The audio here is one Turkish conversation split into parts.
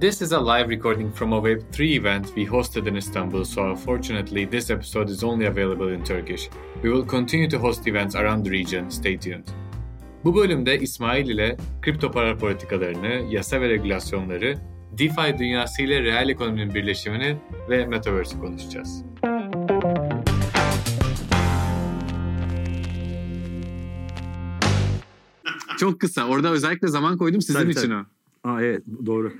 This is a live recording from a Web3 event we hosted in Istanbul, so unfortunately this episode is only available in Turkish. We will continue to host events around the region, stay tuned. Bu bölümde İsmail ile kripto para politikalarını, yasa ve regülasyonları, DeFi dünyası ile reel ekonominin birleşimini ve Metaverse'i konuşacağız. Çok kısa. Orada özellikle zaman koydum sizin için o. Aa, evet doğru.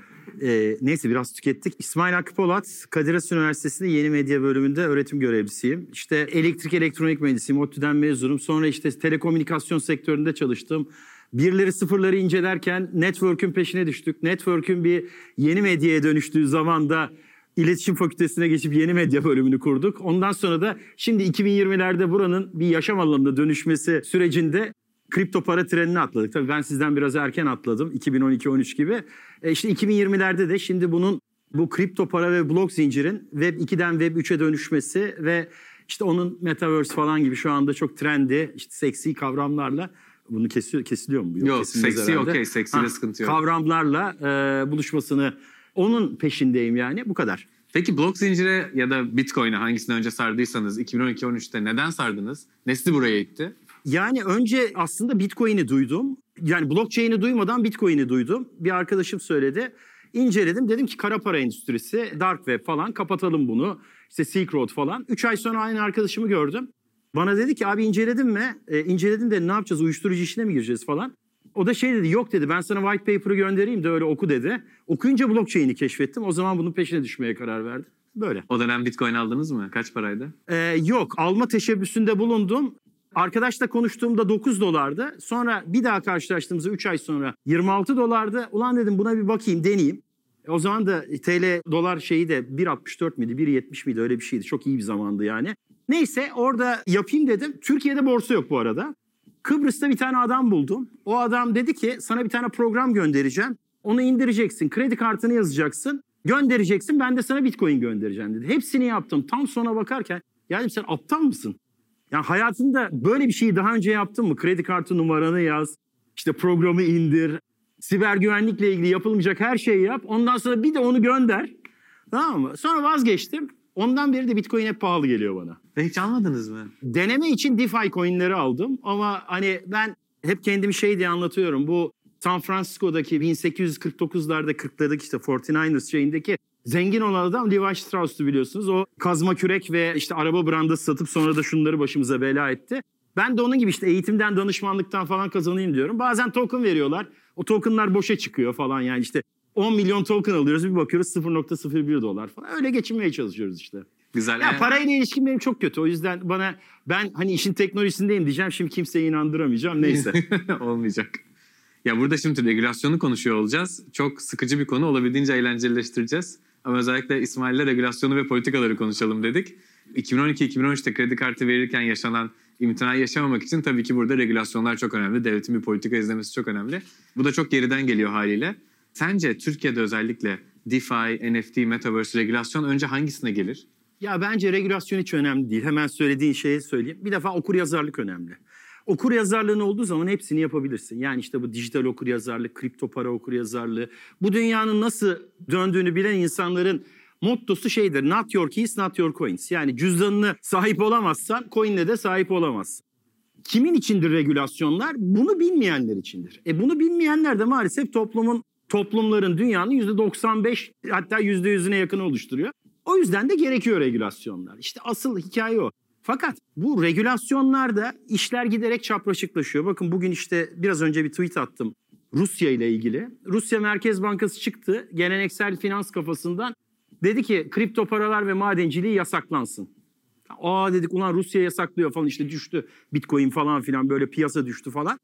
Neyse biraz tükettik. İsmail Hakkı Polat, Kadir Has Üniversitesi'nde yeni medya bölümünde öğretim görevlisiyim. İşte elektrik elektronik mühendisiyim. ODTÜ'den mezunum. Sonra işte telekomünikasyon sektöründe çalıştım. Birleri sıfırları incelerken network'ün peşine düştük. Network'ün bir yeni medyaya dönüştüğü zaman da İletişim Fakültesi'ne geçip yeni medya bölümünü kurduk. Ondan sonra da şimdi 2020'lerde buranın bir yaşam alanına dönüşmesi sürecinde kripto para trenine atladık. Tabii ben sizden biraz erken atladım. 2012-13 gibi. İşte 2020'lerde de şimdi bu kripto para ve blok zincirin Web 2'den Web 3'e dönüşmesi ve işte onun Metaverse falan gibi şu anda çok trendi, işte seksi kavramlarla bunu kesiliyor mu? Yok, seksi okey. Seksiyle sıkıntı yok. Kavramlarla buluşmasını onun peşindeyim yani. Bu kadar. Peki blok zincire ya da Bitcoin'e hangisini önce sardıysanız 2012-13'te neden sardınız? Ne sizi buraya itti? Yani önce aslında Bitcoin'i duydum. Yani blockchain'i duymadan Bitcoin'i duydum. Bir arkadaşım söyledi. İnceledim. Dedim ki kara para endüstrisi, dark web falan kapatalım bunu. İşte Silk Road falan. 3 ay sonra aynı arkadaşımı gördüm. Bana dedi ki abi inceledin mi? İnceledim de ne yapacağız? Uyuşturucu işine mi gireceğiz falan? O da şey dedi, yok dedi, ben sana white paper'ı göndereyim de öyle oku dedi. Okuyunca blockchain'i keşfettim. O zaman bunun peşine düşmeye karar verdim. Böyle. O dönem Bitcoin aldınız mı? Kaç paraydı? Yok. Alma teşebbüsünde bulundum. Arkadaşla konuştuğumda $9. Sonra bir daha karşılaştığımızda 3 ay sonra $26. Ulan dedim buna bir bakayım, deneyeyim. O zaman da TL dolar şeyi de 1.64 miydi, 1.70 miydi öyle bir şeydi. Çok iyi bir zamandı yani. Neyse orada yapayım dedim. Türkiye'de borsa yok bu arada. Kıbrıs'ta bir tane adam buldum. O adam dedi ki sana bir tane program göndereceğim. Onu indireceksin, kredi kartını yazacaksın, göndereceksin. Ben de sana Bitcoin göndereceğim dedi. Hepsini yaptım. Tam sona bakarken yani sen aptal mısın? Yani hayatında böyle bir şeyi daha önce yaptın mı? Kredi kartı numaranı yaz, işte programı indir, siber güvenlikle ilgili yapılmayacak her şeyi yap. Ondan sonra bir de onu gönder. Tamam mı? Sonra vazgeçtim. Ondan beri de Bitcoin hep pahalı geliyor bana. Hiç almadınız mı? Deneme için DeFi coinleri aldım. Ama hani ben hep kendimi şey diye anlatıyorum. Bu San Francisco'daki 1849'larda 40'lardaki işte 49ers şeyindeki zengin olan adam Levi Strauss'tu biliyorsunuz. O kazma kürek ve işte araba brandası satıp sonra da şunları başımıza bela etti. Ben de onun gibi işte eğitimden, danışmanlıktan falan kazanayım diyorum. Bazen token veriyorlar. O tokenlar boşa çıkıyor falan yani işte 10 milyon token alıyoruz. Bir bakıyoruz $0.01 falan. Öyle geçinmeye çalışıyoruz işte. Güzel. Ya parayla ilişkim benim çok kötü. O yüzden ben hani işin teknolojisindeyim diyeceğim. Şimdi kimseye inandıramayacağım. Neyse. Olmayacak. Ya burada şimdi regülasyonu konuşuyor olacağız. Çok sıkıcı bir konu. Olabildiğince eğlencelileştireceğiz. Ama özellikle İsmail'le regülasyonu ve politikaları konuşalım dedik. 2012-2013'te kredi kartı verirken yaşanan imtinayı yaşamamak için tabii ki burada regülasyonlar çok önemli. Devletin bir politika izlemesi çok önemli. Bu da çok geriden geliyor haliyle. Sence Türkiye'de özellikle DeFi, NFT, Metaverse, regülasyon önce hangisine gelir? Ya bence regülasyon hiç önemli değil. Hemen söylediğin şeyi söyleyeyim. Bir defa okuryazarlık önemli. Okuryazarlığın olduğu zaman hepsini yapabilirsin. Yani işte bu dijital okuryazarlık, kripto para okuryazarlığı. Bu dünyanın nasıl döndüğünü bilen insanların mottosu şeydir. Not your keys, not your coins. Yani cüzdanına sahip olamazsan coin'ine de sahip olamazsın. Kimin içindir regülasyonlar? Bunu bilmeyenler içindir. Bunu bilmeyenler de maalesef toplumların dünyanın %95 hatta %100'üne yakını oluşturuyor. O yüzden de gerekiyor regülasyonlar. İşte asıl hikaye o. Fakat bu regülasyonlarda işler giderek çapraşıklaşıyor. Bakın bugün işte biraz önce bir tweet attım Rusya ile ilgili. Rusya Merkez Bankası çıktı geleneksel finans kafasından. Dedi ki kripto paralar ve madenciliği yasaklansın. Aa dedik ulan Rusya yasaklıyor falan işte düştü. Bitcoin falan filan böyle piyasa düştü falan.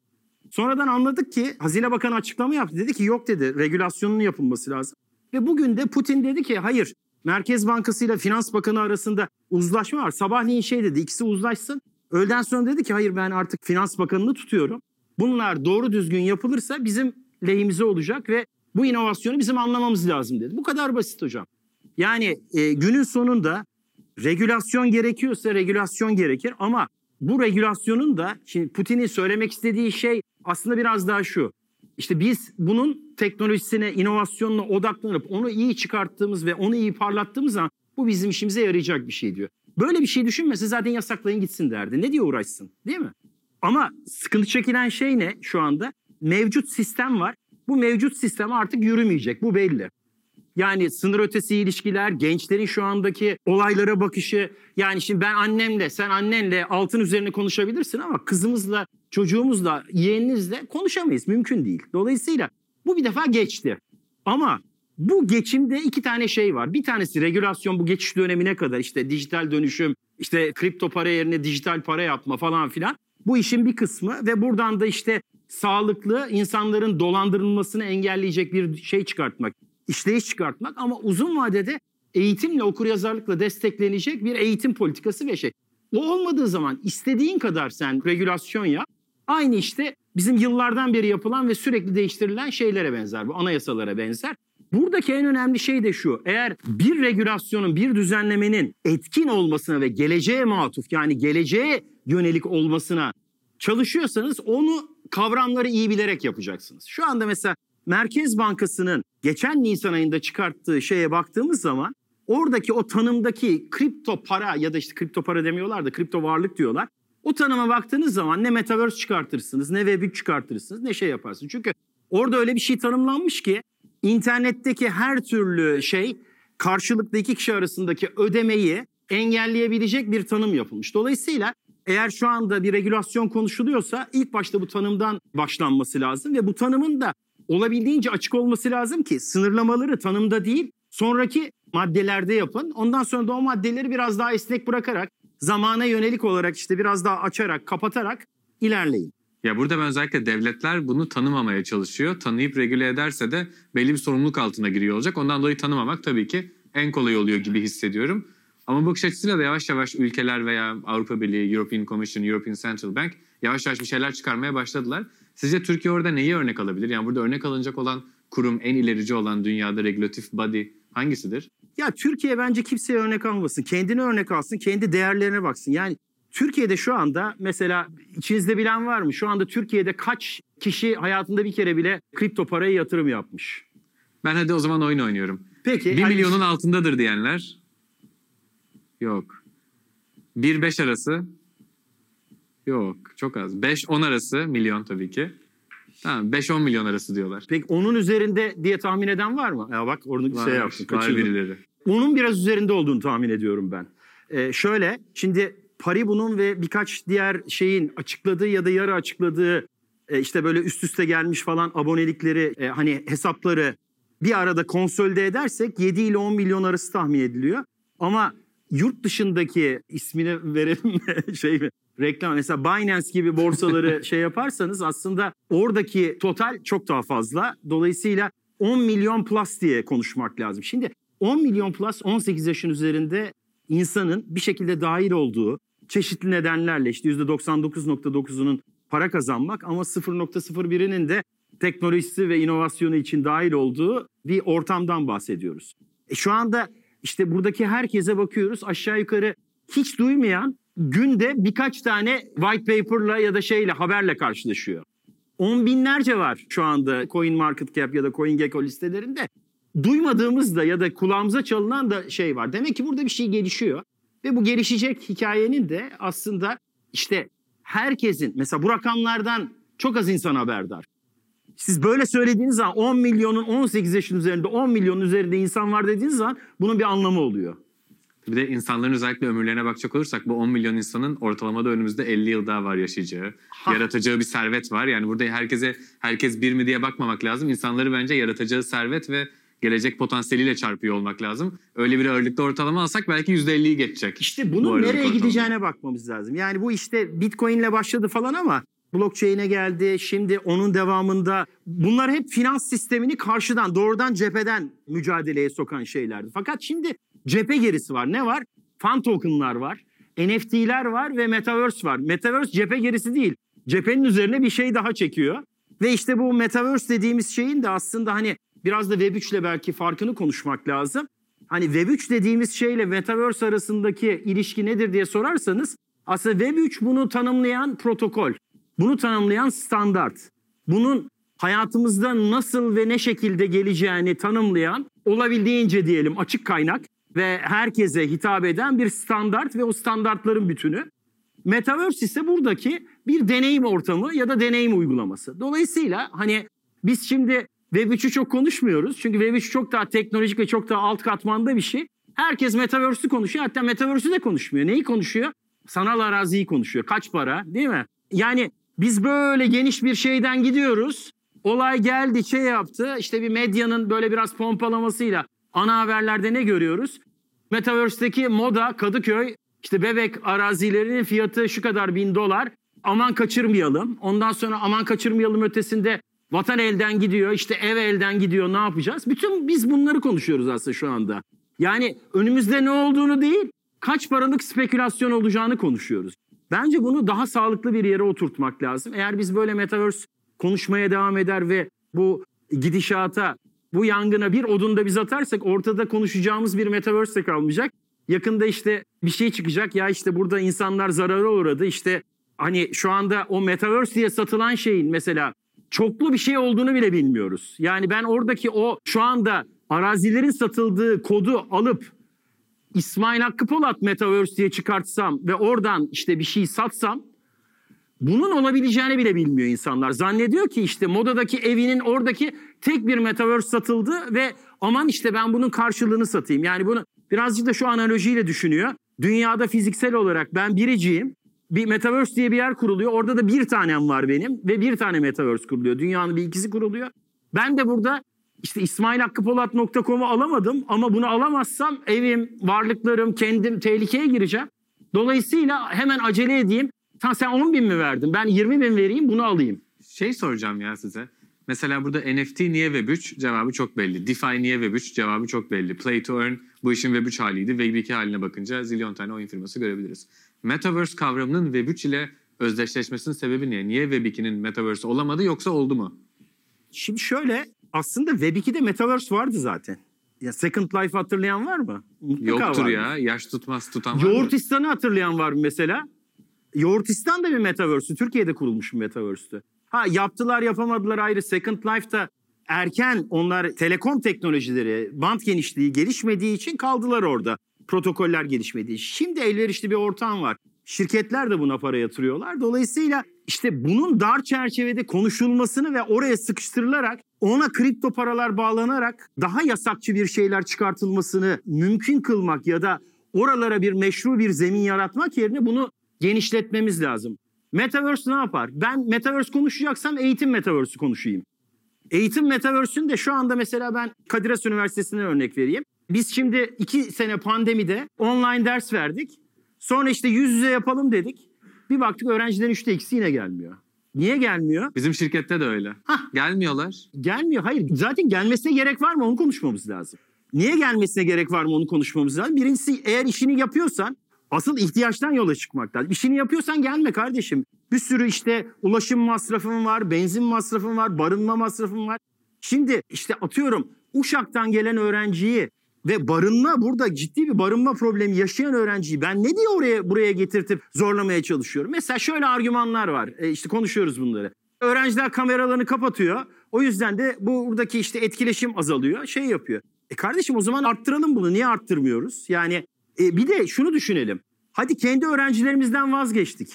Sonradan anladık ki Hazine Bakanı açıklama yaptı. Dedi ki yok dedi regülasyonun yapılması lazım. Ve bugün de Putin dedi ki hayır. Merkez Bankası ile Finans Bakanı arasında uzlaşma var. Sabahleyin şey dedi ikisi uzlaşsın. Öğleden sonra dedi ki hayır ben artık Finans Bakanı'nı tutuyorum. Bunlar doğru düzgün yapılırsa bizim lehimize olacak ve bu inovasyonu bizim anlamamız lazım dedi. Bu kadar basit hocam. Yani günün sonunda regülasyon gerekiyorsa regülasyon gerekir ama bu regülasyonun da şimdi Putin'in söylemek istediği şey aslında biraz daha şu. İşte biz bunun teknolojisine, inovasyonuna odaklanıp onu iyi çıkarttığımız ve onu iyi parlattığımız zaman bu bizim işimize yarayacak bir şey diyor. Böyle bir şey düşünmese zaten yasaklayın gitsin derdi. Ne diye uğraşsın, değil mi? Ama sıkıntı çekilen şey ne şu anda? Mevcut sistem var. Bu mevcut sistem artık yürümeyecek. Bu belli. Yani sınır ötesi ilişkiler, gençlerin şu andaki olaylara bakışı. Yani şimdi ben annemle, sen annenle altın üzerine konuşabilirsin ama kızımızla, çocuğumuzla, yeğeninizle konuşamayız. Mümkün değil. Dolayısıyla bu bir defa geçti. Ama bu geçimde iki tane şey var. Bir tanesi regülasyon, bu geçiş dönemine kadar işte dijital dönüşüm, işte kripto para yerine dijital para yapma falan filan. Bu işin bir kısmı ve buradan da işte sağlıklı, insanların dolandırılmasını engelleyecek bir şey çıkartmak, işleyiş çıkartmak ama uzun vadede eğitimle, okuryazarlıkla desteklenecek bir eğitim politikası ve şey. O olmadığı zaman istediğin kadar sen regülasyon yap, aynı işte bizim yıllardan beri yapılan ve sürekli değiştirilen şeylere benzer, bu anayasalara benzer. Buradaki en önemli şey de şu, eğer bir regülasyonun, bir düzenlemenin etkin olmasına ve geleceğe matuf, yani geleceğe yönelik olmasına çalışıyorsanız onu kavramları iyi bilerek yapacaksınız. Şu anda mesela Merkez Bankası'nın geçen Nisan ayında çıkarttığı şeye baktığımız zaman oradaki o tanımdaki kripto para ya da işte kripto para demiyorlar da kripto varlık diyorlar. O tanıma baktığınız zaman ne Metaverse çıkartırsınız, ne Web3 çıkartırsınız, ne şey yaparsınız. Çünkü orada öyle bir şey tanımlanmış ki internetteki her türlü şey karşılıklı iki kişi arasındaki ödemeyi engelleyebilecek bir tanım yapılmış. Dolayısıyla eğer şu anda bir regülasyon konuşuluyorsa ilk başta bu tanımdan başlanması lazım ve bu tanımın da olabildiğince açık olması lazım ki sınırlamaları tanımda değil sonraki maddelerde yapın. Ondan sonra da o maddeleri biraz daha esnek bırakarak zamana yönelik olarak işte biraz daha açarak kapatarak ilerleyin. Ya burada ben özellikle devletler bunu tanımamaya çalışıyor. Tanıyıp regüle ederse de belli bir sorumluluk altına giriyor olacak. Ondan dolayı tanımamak tabii ki en kolay oluyor gibi hissediyorum. Ama bu bakış açısıyla da yavaş yavaş ülkeler veya Avrupa Birliği, European Commission, European Central Bank yavaş yavaş bir şeyler çıkarmaya başladılar. Sizce Türkiye orada neyi örnek alabilir? Yani burada örnek alınacak olan kurum, en ilerici olan dünyada regülatif body hangisidir? Ya Türkiye bence kimseye örnek almasın. Kendine örnek alsın, kendi değerlerine baksın. Yani Türkiye'de şu anda mesela içinizde bilen var mı? Şu anda Türkiye'de kaç kişi hayatında bir kere bile kripto paraya yatırım yapmış? Ben hadi o zaman oyun oynuyorum. Peki. 1 milyonun altındadır diyenler? Yok. 1-5 arası? Yok. Çok az. 5-10 arası milyon tabii ki. Tamam 5-10 milyon arası diyorlar. Peki onun üzerinde diye tahmin eden var mı? Ya bak orada şey yaptım. Kaçırdım. Onun biraz üzerinde olduğunu tahmin ediyorum ben. Şöyle şimdi Paribu'nun ve birkaç diğer şeyin açıkladığı ya da yarı açıkladığı işte böyle üst üste gelmiş falan abonelikleri hani hesapları bir arada konsolide edersek 7 ile 10 milyon arası tahmin ediliyor. Ama yurt dışındaki ismini verelim mi? Şey mi? Reklam mesela Binance gibi borsaları şey yaparsanız aslında oradaki total çok daha fazla. Dolayısıyla 10 milyon plus diye konuşmak lazım. Şimdi 10 milyon plus 18 yaşın üzerinde insanın bir şekilde dahil olduğu çeşitli nedenlerle işte %99.9'unun para kazanmak ama 0.01'inin de teknolojisi ve inovasyonu için dahil olduğu bir ortamdan bahsediyoruz. Şu anda işte buradaki herkese bakıyoruz aşağı yukarı hiç duymayan günde birkaç tane white paper'la ya da şeyle haberle karşılaşıyor. On binlerce var şu anda CoinMarketCap ya da CoinGecko listelerinde. Duymadığımız da ya da kulağımıza çalınan da şey var. Demek ki burada bir şey gelişiyor. Ve bu gelişecek hikayenin de aslında işte herkesin mesela bu rakamlardan çok az insan haberdar. Siz böyle söylediğiniz zaman 10 milyonun 18 yaşın üzerinde 10 milyonun üzerinde insan var dediğiniz zaman bunun bir anlamı oluyor. Bir de insanların özellikle ömürlerine bakacak olursak bu 10 milyon insanın ortalamada önümüzde 50 yıl daha var yaşayacağı, yaratacağı bir servet var. Yani burada herkes bir mi diye bakmamak lazım. İnsanları bence yaratacağı servet ve gelecek potansiyeliyle çarpıyor olmak lazım. Öyle bir ağırlıkta ortalama alsak belki %50'yi geçecek. İşte bunun nereye gideceğine bakmamız lazım. Yani bu işte Bitcoin'le başladı falan ama blockchain'e geldi. Şimdi onun devamında bunlar hep finans sistemini karşıdan, doğrudan cepheden mücadeleye sokan şeylerdi. Fakat şimdi cephe gerisi var. Ne var? Fan token'lar var, NFT'ler var ve Metaverse var. Metaverse cephe gerisi değil. Cephenin üzerine bir şey daha çekiyor. Ve işte bu Metaverse dediğimiz şeyin de aslında hani biraz da Web3'le belki farkını konuşmak lazım. Hani Web3 dediğimiz şeyle Metaverse arasındaki ilişki nedir diye sorarsanız aslında Web3 bunu tanımlayan protokol, bunu tanımlayan standart, bunun hayatımızda nasıl ve ne şekilde geleceğini tanımlayan, olabildiğince diyelim açık kaynak ve herkese hitap eden bir standart ve o standartların bütünü. Metaverse ise buradaki bir deneyim ortamı ya da deneyim uygulaması. Dolayısıyla hani biz şimdi Web3'ü çok konuşmuyoruz. Çünkü Web3 çok daha teknolojik ve çok daha alt katmanda bir şey. Herkes Metaverse'ü konuşuyor. Hatta Metaverse'ü de konuşmuyor. Neyi konuşuyor? Sanal araziyi konuşuyor. Kaç para, değil mi? Yani biz böyle geniş bir şeyden gidiyoruz. Olay geldi, şey yaptı. İşte bir medyanın böyle biraz pompalamasıyla ana haberlerde ne görüyoruz? Metaverse'deki moda, Kadıköy, işte Bebek arazilerinin fiyatı şu kadar $1000. Aman kaçırmayalım. Ondan sonra aman kaçırmayalım ötesinde vatan elden gidiyor, işte ev elden gidiyor, ne yapacağız? Bütün biz bunları konuşuyoruz aslında şu anda. Yani önümüzde ne olduğunu değil, kaç paralık spekülasyon olacağını konuşuyoruz. Bence bunu daha sağlıklı bir yere oturtmak lazım. Eğer biz böyle Metaverse konuşmaya devam eder ve bu gidişata, bu yangına bir odun da biz atarsak ortada konuşacağımız bir Metaverse de kalmayacak. Yakında işte bir şey çıkacak, ya işte burada insanlar zarara uğradı. İşte hani şu anda o Metaverse diye satılan şeyin mesela çoklu bir şey olduğunu bile bilmiyoruz. Yani ben oradaki o şu anda arazilerin satıldığı kodu alıp İsmail Hakkı Polat Metaverse diye çıkartsam ve oradan işte bir şey satsam, bunun olabileceğini bile bilmiyor insanlar. Zannediyor ki işte modadaki evinin oradaki tek bir Metaverse satıldı ve aman işte ben bunun karşılığını satayım. Yani bunu birazcık da şu analojiyle düşünüyor. Dünyada fiziksel olarak ben biriciyim. Bir Metaverse diye bir yer kuruluyor. Orada da bir tanem var benim ve bir tane Metaverse kuruluyor. Dünyanın bir ikisi kuruluyor. Ben de burada işte ismailhakkıpolat.com'u alamadım ama bunu alamazsam evim, varlıklarım, kendim tehlikeye gireceğim. Dolayısıyla hemen acele edeyim. Sen 10.000 mi verdin? Ben 20.000 vereyim, bunu alayım. Şey soracağım ya size. Mesela burada NFT niye Web3? Cevabı çok belli. DeFi niye Web3? Cevabı çok belli. Play to Earn bu işin Web3 haliydi. Web2 haline bakınca zilyon tane oyun firması görebiliriz. Metaverse kavramının Web3 ile özdeşleşmesinin sebebi ne? Niye Web2'nin Metaverse olamadı, yoksa oldu mu? Şimdi şöyle, aslında Web2'de Metaverse vardı zaten. Ya Second Life hatırlayan var mı? Mutlaka yoktur var ya. Mı? Yaş tutmaz, tutan var mı? Yoğurtistan'ı hatırlayan var mı mesela? Yoğurtistan da bir Metaverse'ü. Türkiye'de kurulmuş bir Metaverse'ü. Ha yaptılar yapamadılar ayrı. Second Life'da erken onlar telekom teknolojileri, bant genişliği gelişmediği için kaldılar orada. Protokoller gelişmediği. Şimdi elverişli bir ortam var. Şirketler de buna para yatırıyorlar. Dolayısıyla işte bunun dar çerçevede konuşulmasını ve oraya sıkıştırılarak, ona kripto paralar bağlanarak daha yasakçı bir şeyler çıkartılmasını mümkün kılmak ya da oralara bir meşru bir zemin yaratmak yerine bunu genişletmemiz lazım. Metaverse ne yapar? Ben Metaverse konuşacaksam eğitim Metaverse'ü konuşayım. Eğitim Metaverse'ün de şu anda mesela ben Kadir Has Üniversitesi'nden örnek vereyim. Biz şimdi 2 sene pandemide online ders verdik. Sonra işte yüz yüze yapalım dedik. Bir baktık öğrencilerin 3'te 2'si yine gelmiyor. Niye gelmiyor? Bizim şirkette de öyle. Hah. Gelmiyorlar. Gelmiyor. Hayır. Zaten gelmesine gerek var mı? Onu konuşmamız lazım. Niye gelmesine gerek var mı? Onu konuşmamız lazım. Birincisi, eğer işini yapıyorsan asıl ihtiyaçtan yola çıkmak lazım. İşini yapıyorsan gelme kardeşim. Bir sürü işte ulaşım masrafım var, benzin masrafım var, barınma masrafım var. Şimdi işte atıyorum Uşak'tan gelen öğrenciyi ve barınma, burada ciddi bir barınma problemi yaşayan öğrenciyi ben ne diye oraya buraya getirtip zorlamaya çalışıyorum? Mesela şöyle argümanlar var. İşte konuşuyoruz bunları. Öğrenciler kameralarını kapatıyor. O yüzden de buradaki işte etkileşim azalıyor. Şey yapıyor. Kardeşim o zaman arttıralım bunu. Niye arttırmıyoruz? Yani bir de şunu düşünelim. Hadi kendi öğrencilerimizden vazgeçtik.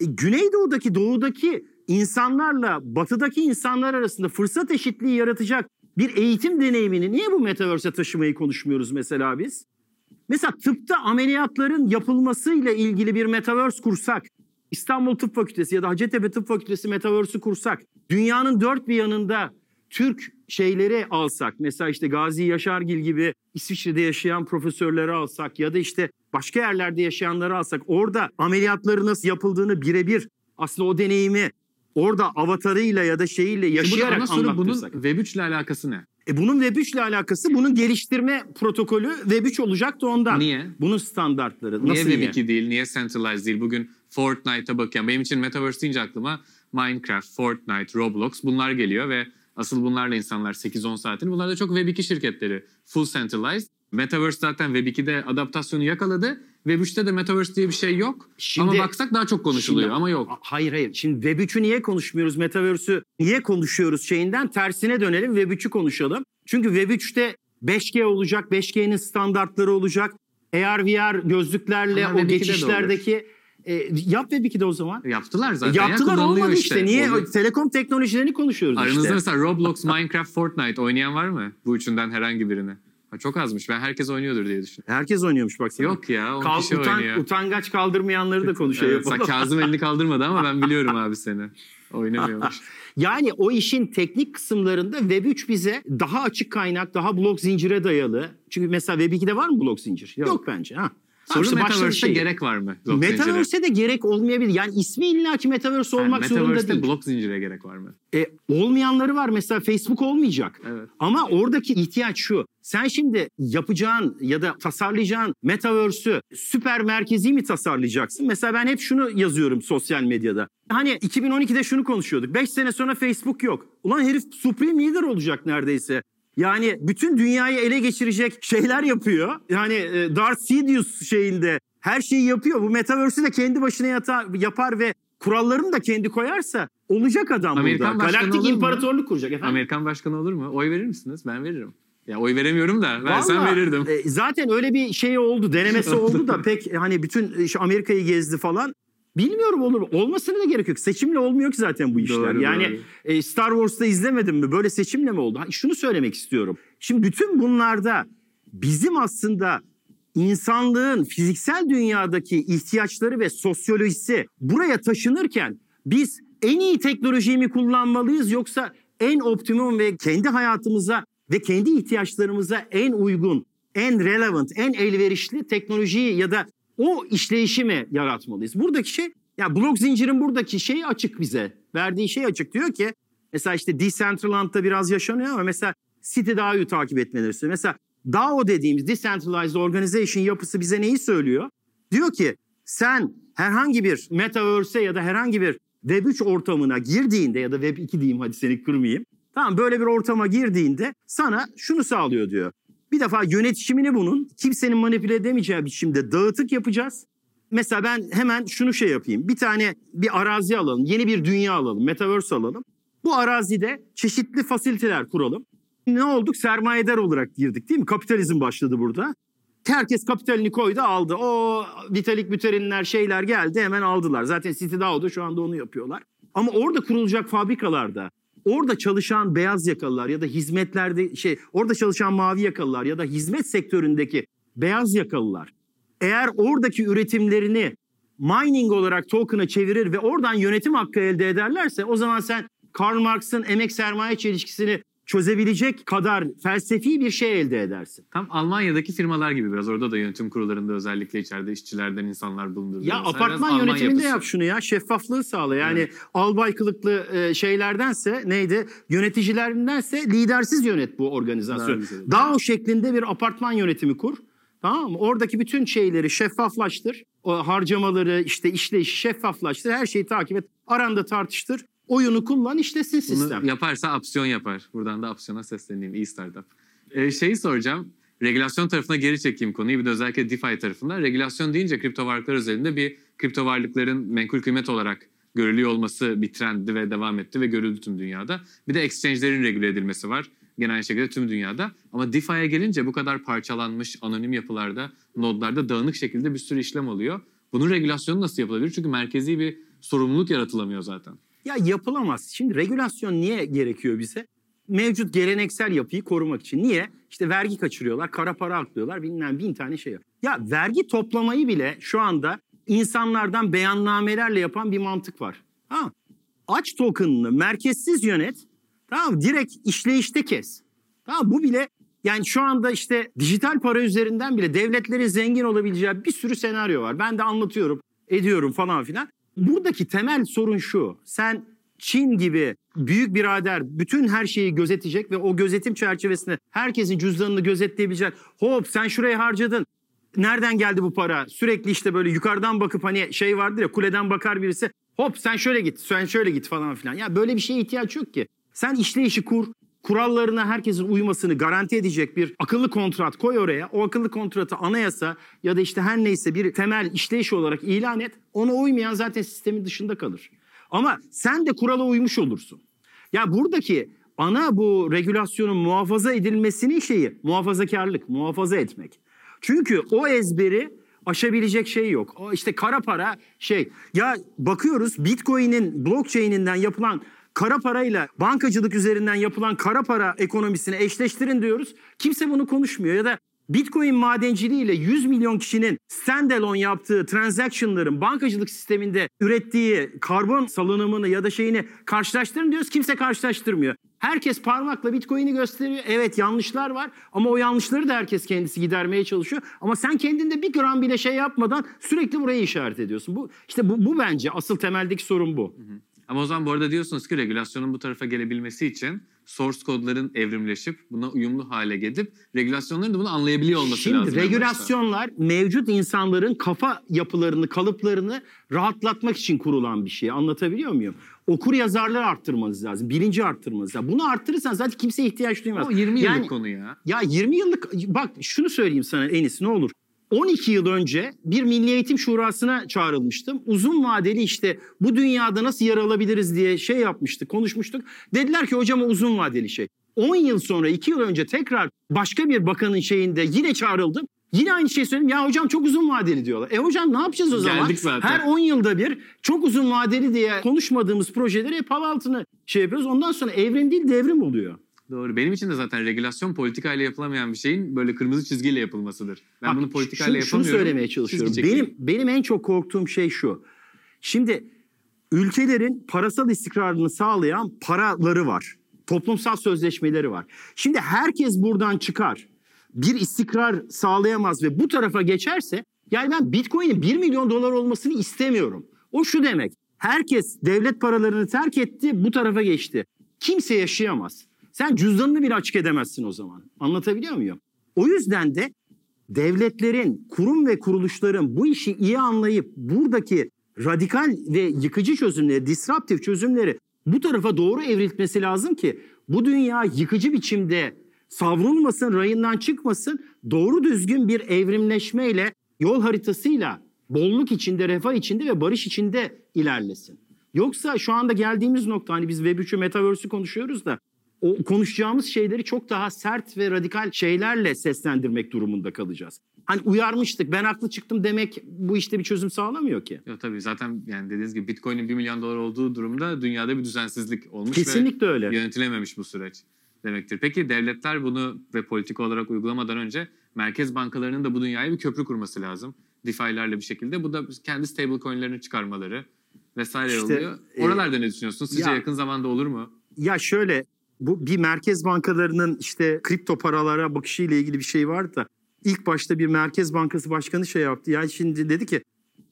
Güneydoğu'daki, doğudaki insanlarla batıdaki insanlar arasında fırsat eşitliği yaratacak bir eğitim deneyimini niye bu Metaverse'e taşımayı konuşmuyoruz mesela biz? Mesela tıpta ameliyatların yapılmasıyla ilgili bir Metaverse kursak, İstanbul Tıp Fakültesi ya da Hacettepe Tıp Fakültesi Metaverse'ü kursak, dünyanın 4 bir yanında Türk şeyleri alsak, mesela işte Gazi Yaşargil gibi İsviçre'de yaşayan profesörleri alsak ya da işte başka yerlerde yaşayanları alsak, orada ameliyatların nasıl yapıldığını birebir aslında o deneyimi orada avatarıyla ya da şeyiyle yaşayarak anlattırsak. Bunun Web3 ile alakası ne? Bunun Web3 ile alakası, bunun geliştirme protokolü Web3 olacak da ondan. Niye? Bunun standartları. Niye Web2 değil, niye Centralized değil? Bugün Fortnite'a bakıyorum. Benim için Metaverse deyince aklıma Minecraft, Fortnite, Roblox bunlar geliyor ve asıl bunlarla insanlar 8-10 saatini. Bunlar da çok Web2 şirketleri. Full Centralized. Metaverse zaten Web2'de adaptasyonu yakaladı. Web 3'te de Metaverse diye bir şey yok. Şimdi, ama baksak daha çok konuşuluyor şimdi, ama yok. Hayır. Şimdi Web 3'ü niye konuşmuyoruz? Metaverse'ü niye konuşuyoruz şeyinden tersine dönelim, Web 3'ü konuşalım. Çünkü Web 3'te 5G olacak, 5G'nin standartları olacak. AR, VR gözlüklerle ama o geçişlerdeki... yap Web 2'de o zaman. Yaptılar zaten. Yaptılar ya, olmadı işte. Niye? Olur. Telekom teknolojilerini konuşuyoruz aranızda işte. Aranızda mesela Roblox, Minecraft, Fortnite oynayan var mı? Bu üçünden herhangi birini. Ha, çok azmış. Ben herkes oynuyordur diye düşünüyorum. Herkes oynuyormuş baksana. Yok ya. 10 kişi oynuyor. Utangaç kaldırmayanları da konuşuyor. Evet, sen Kazım elini kaldırmadı ama ben biliyorum abi seni. Oynamıyormuş. Yani o işin teknik kısımlarında Web 3 bize daha açık kaynak, daha blok zincire dayalı. Çünkü mesela Web 2'de var mı blok zincir? Yok bence. Ha. Soru işte Metaverse'de gerek var mı? Metaverse'de gerek olmayabilir. Yani ismi illaki Metaverse olmak zorunda değil. Metaverse'de blok zincire gerek var mı? Olmayanları var. Mesela Facebook olmayacak. Evet. Ama oradaki ihtiyaç şu. Sen şimdi yapacağın ya da tasarlayacağın Metaverse'ü süper merkezi mi tasarlayacaksın? Mesela ben hep şunu yazıyorum sosyal medyada. Hani 2012'de şunu konuşuyorduk. 5 sene sonra Facebook yok. Ulan herif Supreme Leader olacak neredeyse. Yani bütün dünyayı ele geçirecek şeyler yapıyor. Yani Darth Sidious şeyinde her şeyi yapıyor. Bu Metaverse'ü de kendi başına yapar ve kurallarını da kendi koyarsa olacak adam Amerikan burada. Galaktik imparatorluk kuracak efendim. Amerikan başkanı olur mu? Oy verir misiniz? Ben veririm. Ya oy veremiyorum da versem vallahi verirdim. Zaten öyle bir şey oldu. Denemesi oldu da pek hani bütün Amerika'yı gezdi falan. Bilmiyorum olur mu? Olmasına da gerek yok. Seçimle olmuyor ki zaten bu işler. Doğru, yani doğru. Star Wars'ta izlemedim mi? Böyle seçimle mi oldu? Şunu söylemek istiyorum. Şimdi bütün bunlarda bizim aslında insanlığın fiziksel dünyadaki ihtiyaçları ve sosyolojisi buraya taşınırken biz en iyi teknolojiyi mi kullanmalıyız yoksa en optimum ve kendi hayatımıza ve kendi ihtiyaçlarımıza en uygun, en relevant, en elverişli teknolojiyi ya da o işleyişi mi yaratmalıyız? Buradaki şey, ya blok zincirin buradaki şeyi açık bize. Verdiği şey açık. Diyor ki mesela işte Decentraland'da biraz yaşanıyor ama mesela CityDAO'yu takip etmeleri. Mesela DAO dediğimiz Decentralized Organization yapısı bize neyi söylüyor? Diyor ki sen herhangi bir Metaverse'e ya da herhangi bir Web 3 ortamına girdiğinde ya da Web 2 diyeyim hadi seni kırmayayım. Tamam böyle bir ortama girdiğinde sana şunu sağlıyor diyor. Bir defa yönetişimini bunun kimsenin manipüle edemeyeceği biçimde dağıtık yapacağız. Mesela ben hemen şunu şey yapayım. Bir tane bir arazi alalım, yeni bir dünya alalım, Metaverse alalım. Bu arazide çeşitli fasiliteler kuralım. Ne olduk? Sermayedar olarak girdik değil mi? Kapitalizm başladı burada. Herkes kapitalini koydu aldı. O Vitalik Buterinler şeyler geldi hemen aldılar. Zaten CityDAO'da şu anda onu yapıyorlar. Ama orada kurulacak fabrikalarda... Orada çalışan beyaz yakalılar ya da hizmetlerde orada çalışan mavi yakalılar ya da hizmet sektöründeki beyaz yakalılar eğer oradaki üretimlerini mining olarak token'a çevirir ve oradan yönetim hakkı elde ederlerse o zaman sen Karl Marx'ın emek sermaye çelişkisini çözebilecek kadar felsefi bir şey elde edersin. Tam Almanya'daki firmalar gibi biraz orada da yönetim kurullarında özellikle içeride işçilerden insanlar bulundurulur. Ya apartman yönetiminde yapısı. Yap şunu ya şeffaflığı sağla yani evet. Albay kılıklı şeylerdense neydi yöneticilerindense lidersiz yönet bu organizasyonu. DAO şeklinde bir apartman yönetimi kur. Tamam mı? Oradaki bütün şeyleri şeffaflaştır. O harcamaları işte işleyişi şeffaflaştır. Her şeyi takip et. Aranda tartıştır. Oyunu kullan işlesin sistem. Bunu yaparsa apsiyon yapar. Buradan da apsiyona sesleneyim. İyi startup. Şeyi soracağım. Regülasyon tarafına geri çekeyim konuyu. Bir de özellikle DeFi tarafından. Regülasyon deyince kripto varlıklar üzerinde bir kripto varlıkların menkul kıymet olarak görülüyor olması bir trendi ve devam etti ve görüldü tüm dünyada. Bir de exchange'lerin regüle edilmesi var. Genel şekilde tüm dünyada. Ama DeFi'ye gelince bu kadar parçalanmış anonim yapılarda, nodlarda dağınık şekilde bir sürü işlem oluyor. Bunun regülasyonu nasıl yapılabilir? Çünkü merkezi bir sorumluluk yaratılamıyor zaten. Ya yapılamaz. Şimdi regülasyon niye gerekiyor bize? Mevcut geleneksel yapıyı korumak için. Niye? İşte vergi kaçırıyorlar, kara para aklıyorlar, bilmem bin tane şey yapıyor. Ya vergi toplamayı bile şu anda insanlardan beyannamelerle yapan bir mantık var. Ha? Aç token'ını merkezsiz yönet, tamam direkt işleyişte kes. Tamam bu bile yani şu anda işte dijital para üzerinden bile devletlerin zengin olabileceği bir sürü senaryo var. Ben de anlatıyorum, ediyorum falan filan. Buradaki temel sorun şu, sen Çin gibi büyük birader bütün her şeyi gözetecek ve o gözetim çerçevesinde herkesin cüzdanını gözetleyebilecek. Hop sen şuraya harcadın, nereden geldi bu para? Sürekli işte böyle yukarıdan bakıp hani şey vardır ya kuleden bakar birisi hop sen şöyle git, sen şöyle git falan filan. Ya böyle bir şeye ihtiyaç yok ki. Sen işleyişi kur, kurallarına herkesin uymasını garanti edecek bir akıllı kontrat koy oraya. O akıllı kontratı anayasa ya da işte her neyse bir temel işleyiş olarak ilan et. Ona uymayan zaten sistemin dışında kalır. Ama sen de kurala uymuş olursun. Ya buradaki ana bu regülasyonun muhafaza edilmesinin şeyi muhafazakarlık, muhafaza etmek. Çünkü o ezberi aşabilecek şey yok. O işte kara para şey. Ya bakıyoruz Bitcoin'in blockchain'inden yapılan kara parayla bankacılık üzerinden yapılan kara para ekonomisini eşleştirin diyoruz. Kimse bunu konuşmuyor ya da Bitcoin madenciliğiyle 100 milyon kişinin standalone yaptığı transaction'ların bankacılık sisteminde ürettiği karbon salınımını ya da şeyini karşılaştırın diyoruz. Kimse karşılaştırmıyor. Herkes parmakla Bitcoin'i gösteriyor. Evet yanlışlar var ama o yanlışları da herkes kendisi gidermeye çalışıyor. Ama sen kendinde bir gram bile şey yapmadan sürekli burayı işaret ediyorsun. Bu bence asıl temeldeki sorun bu. Hı hı. Ama o zaman bu arada diyorsunuz ki regülasyonun bu tarafa gelebilmesi için source kodların evrimleşip buna uyumlu hale gelip regülasyonların da bunu anlayabiliyor olması lazım. Şimdi regülasyonlar mevcut insanların kafa yapılarını, kalıplarını rahatlatmak için kurulan bir şey. Anlatabiliyor muyum? Okur yazarları arttırmanız lazım. Bilinci arttırmanız lazım. Bunu arttırırsan zaten kimseye ihtiyaç duymaz. O 20 yıllık konu ya. Ya 20 yıllık bak şunu söyleyeyim sana Enis ne olur. 12 yıl önce bir Milli Eğitim Şurası'na çağrılmıştım. Uzun vadeli işte bu dünyada nasıl yer alabiliriz diye şey yapmıştık, konuşmuştuk. Dediler ki hocam o uzun vadeli şey. 10 yıl sonra, 2 yıl önce tekrar başka bir bakanın şeyinde yine çağrıldım. Yine aynı şeyi söyledim. Ya hocam çok uzun vadeli diyorlar. E hocam ne yapacağız o zaman? Geldik zaten. Her 10 yılda bir çok uzun vadeli diye konuşmadığımız projeleri hep hava altına şey yapıyoruz. Ondan sonra evrim değil devrim oluyor. Doğru. Benim için de zaten regülasyon politikayla yapılamayan bir şeyin böyle kırmızı çizgiyle yapılmasıdır. Ben bunu politikayla yapamıyorum. Şunu söylemeye çalışıyorum. Benim en çok korktuğum şey şu. Şimdi ülkelerin parasal istikrarını sağlayan paraları var. Toplumsal sözleşmeleri var. Şimdi herkes buradan çıkar. Bir istikrar sağlayamaz ve bu tarafa geçerse yani ben Bitcoin'in 1 milyon dolar olmasını istemiyorum. O şu demek. Herkes devlet paralarını terk etti, bu tarafa geçti. Kimse yaşayamaz. Sen cüzdanını bile açık edemezsin o zaman. Anlatabiliyor muyum? O yüzden de devletlerin, kurum ve kuruluşların bu işi iyi anlayıp buradaki radikal ve yıkıcı çözümleri, disruptif çözümleri bu tarafa doğru evrilmesi lazım ki bu dünya yıkıcı biçimde savrulmasın, rayından çıkmasın, doğru düzgün bir evrimleşmeyle, yol haritasıyla, bolluk içinde, refah içinde ve barış içinde ilerlesin. Yoksa şu anda geldiğimiz nokta hani biz Web3'ü, Metaverse'ü konuşuyoruz da o konuşacağımız şeyleri çok daha sert ve radikal şeylerle seslendirmek durumunda kalacağız. Hani uyarmıştık, ben haklı çıktım demek bu işte bir çözüm sağlamıyor ki. Yok tabii zaten yani dediğiniz gibi Bitcoin'in 1 milyon dolar olduğu durumda dünyada bir düzensizlik olmuş. Kesinlikle ve öyle. Yönetilememiş bu süreç demektir. Peki devletler bunu ve politika olarak uygulamadan önce merkez bankalarının da bu dünyaya bir köprü kurması lazım. DeFi'lerle bir şekilde. Bu da kendi stable coin'lerini çıkarmaları vesaire işte, oluyor. Oralarda ne düşünüyorsunuz? Sizce ya, yakın zamanda olur mu? Ya şöyle... Bu bir merkez bankalarının işte kripto paralara bakışıyla ilgili bir şey vardı da ilk başta bir merkez bankası başkanı şey yaptı. Yani şimdi dedi ki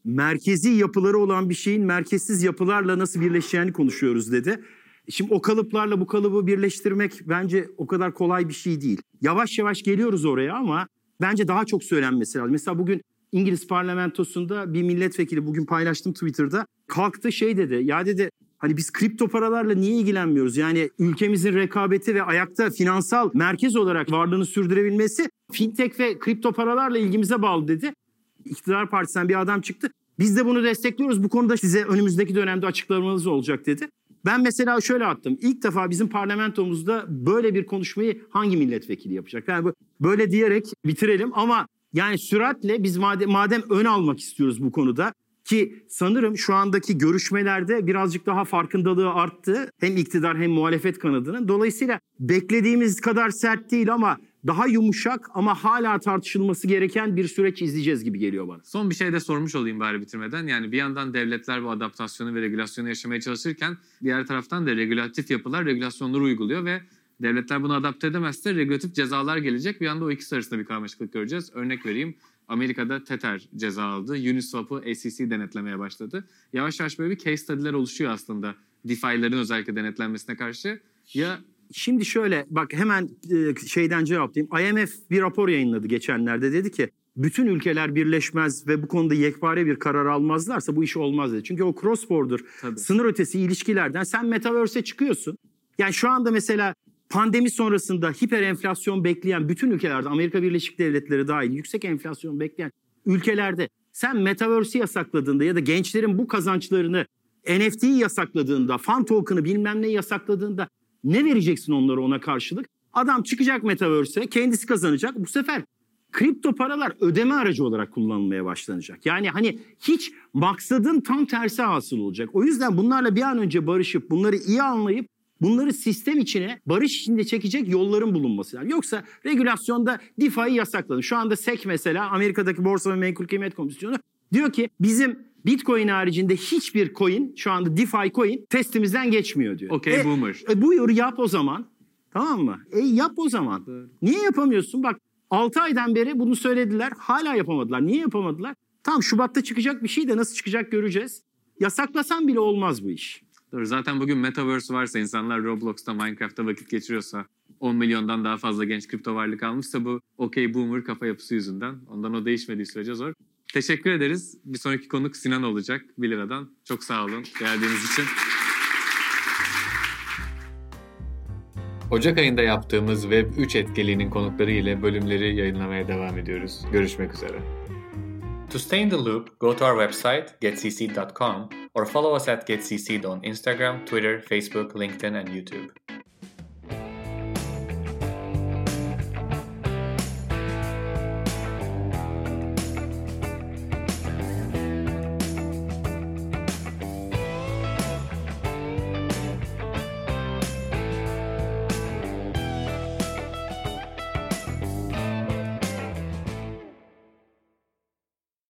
merkezi yapıları olan bir şeyin merkezsiz yapılarla nasıl birleşeceğini konuşuyoruz dedi. Şimdi o kalıplarla bu kalıbı birleştirmek bence o kadar kolay bir şey değil. Yavaş yavaş geliyoruz oraya ama bence daha çok söylenmesi lazım. Mesela bugün İngiliz parlamentosunda bir milletvekili bugün paylaştım Twitter'da kalktı şey dedi ya dedi. Hani biz kripto paralarla niye ilgilenmiyoruz? Yani ülkemizin rekabeti ve ayakta finansal merkez olarak varlığını sürdürebilmesi fintech ve kripto paralarla ilgimize bağlı dedi. İktidar partisinden bir adam çıktı. Biz de bunu destekliyoruz. Bu konuda size önümüzdeki dönemde açıklamalarınız olacak dedi. Ben mesela şöyle attım. İlk defa bizim parlamentomuzda böyle bir konuşmayı hangi milletvekili yapacak? Yani böyle diyerek bitirelim ama yani süratle biz madem ön almak istiyoruz bu konuda. Ki sanırım şu andaki görüşmelerde birazcık daha farkındalığı arttı. Hem iktidar hem muhalefet kanadının. Dolayısıyla beklediğimiz kadar sert değil ama daha yumuşak ama hala tartışılması gereken bir süreç izleyeceğiz gibi geliyor bana. Son bir şey de sormuş olayım bari bitirmeden. Yani bir yandan devletler bu adaptasyonu ve regülasyonu yaşamaya çalışırken diğer taraftan da regülatif yapılar regülasyonları uyguluyor ve devletler bunu adapte edemezse regülatif cezalar gelecek. Bir anda o ikisi arasında bir karmaşıklık göreceğiz. Örnek vereyim. Amerika'da Tether ceza aldı. Uniswap'ı SEC denetlemeye başladı. Yavaş yavaş böyle bir case study'ler oluşuyor aslında. DeFi'lerin özellikle denetlenmesine karşı. Ya şimdi şöyle bak hemen şeyden cevaplayayım. IMF bir rapor yayınladı geçenlerde. Dedi ki bütün ülkeler birleşmez ve bu konuda yekpare bir karar almazlarsa bu iş olmaz dedi. Çünkü o cross border, sınır ötesi ilişkilerden sen Metaverse'e çıkıyorsun. Yani şu anda mesela Pandemi sonrasında hiper enflasyon bekleyen bütün ülkelerde, Amerika Birleşik Devletleri dahil yüksek enflasyon bekleyen ülkelerde sen Metaverse'i yasakladığında ya da gençlerin bu kazançlarını, NFT'yi yasakladığında, fan token'ı bilmem neyi yasakladığında ne vereceksin onlara ona karşılık? Adam çıkacak Metaverse'e, kendisi kazanacak. Bu sefer kripto paralar ödeme aracı olarak kullanılmaya başlanacak. Yani hani hiç maksadın tam tersi hasıl olacak. O yüzden bunlarla bir an önce barışıp, bunları iyi anlayıp, bunları sistem içine, barış içinde çekecek yolların bulunması lazım. Yoksa regülasyonda DeFi'yi yasakladı. Şu anda SEC mesela, Amerika'daki Borsa ve Menkul Kıymet Komisyonu diyor ki bizim Bitcoin haricinde hiçbir coin, şu anda DeFi coin testimizden geçmiyor diyor. Okey boomer. Buyur yap o zaman. Tamam mı? Yap o zaman. Evet. Niye yapamıyorsun? Bak 6 aydan beri bunu söylediler. Hala yapamadılar. Niye yapamadılar? Tam Şubat'ta çıkacak bir şey de nasıl çıkacak göreceğiz. Yasaklasan bile olmaz bu iş. Doğru. Zaten bugün Metaverse varsa, insanlar Roblox'ta, Minecraft'ta vakit geçiriyorsa, 10 milyondan daha fazla genç kripto varlık almışsa bu okey boomer kafa yapısı yüzünden. Ondan o değişmediği sürece zor. Teşekkür ederiz. Bir sonraki konuk Sinan olacak Bilira'dan. Çok sağ olun geldiğiniz için. Ocak ayında yaptığımız Web 3 etkinliğinin konukları ile bölümleri yayınlamaya devam ediyoruz. Görüşmek üzere. To stay in the loop, go to our website getcced.com or follow us at getcced on Instagram, Twitter, Facebook, LinkedIn and YouTube.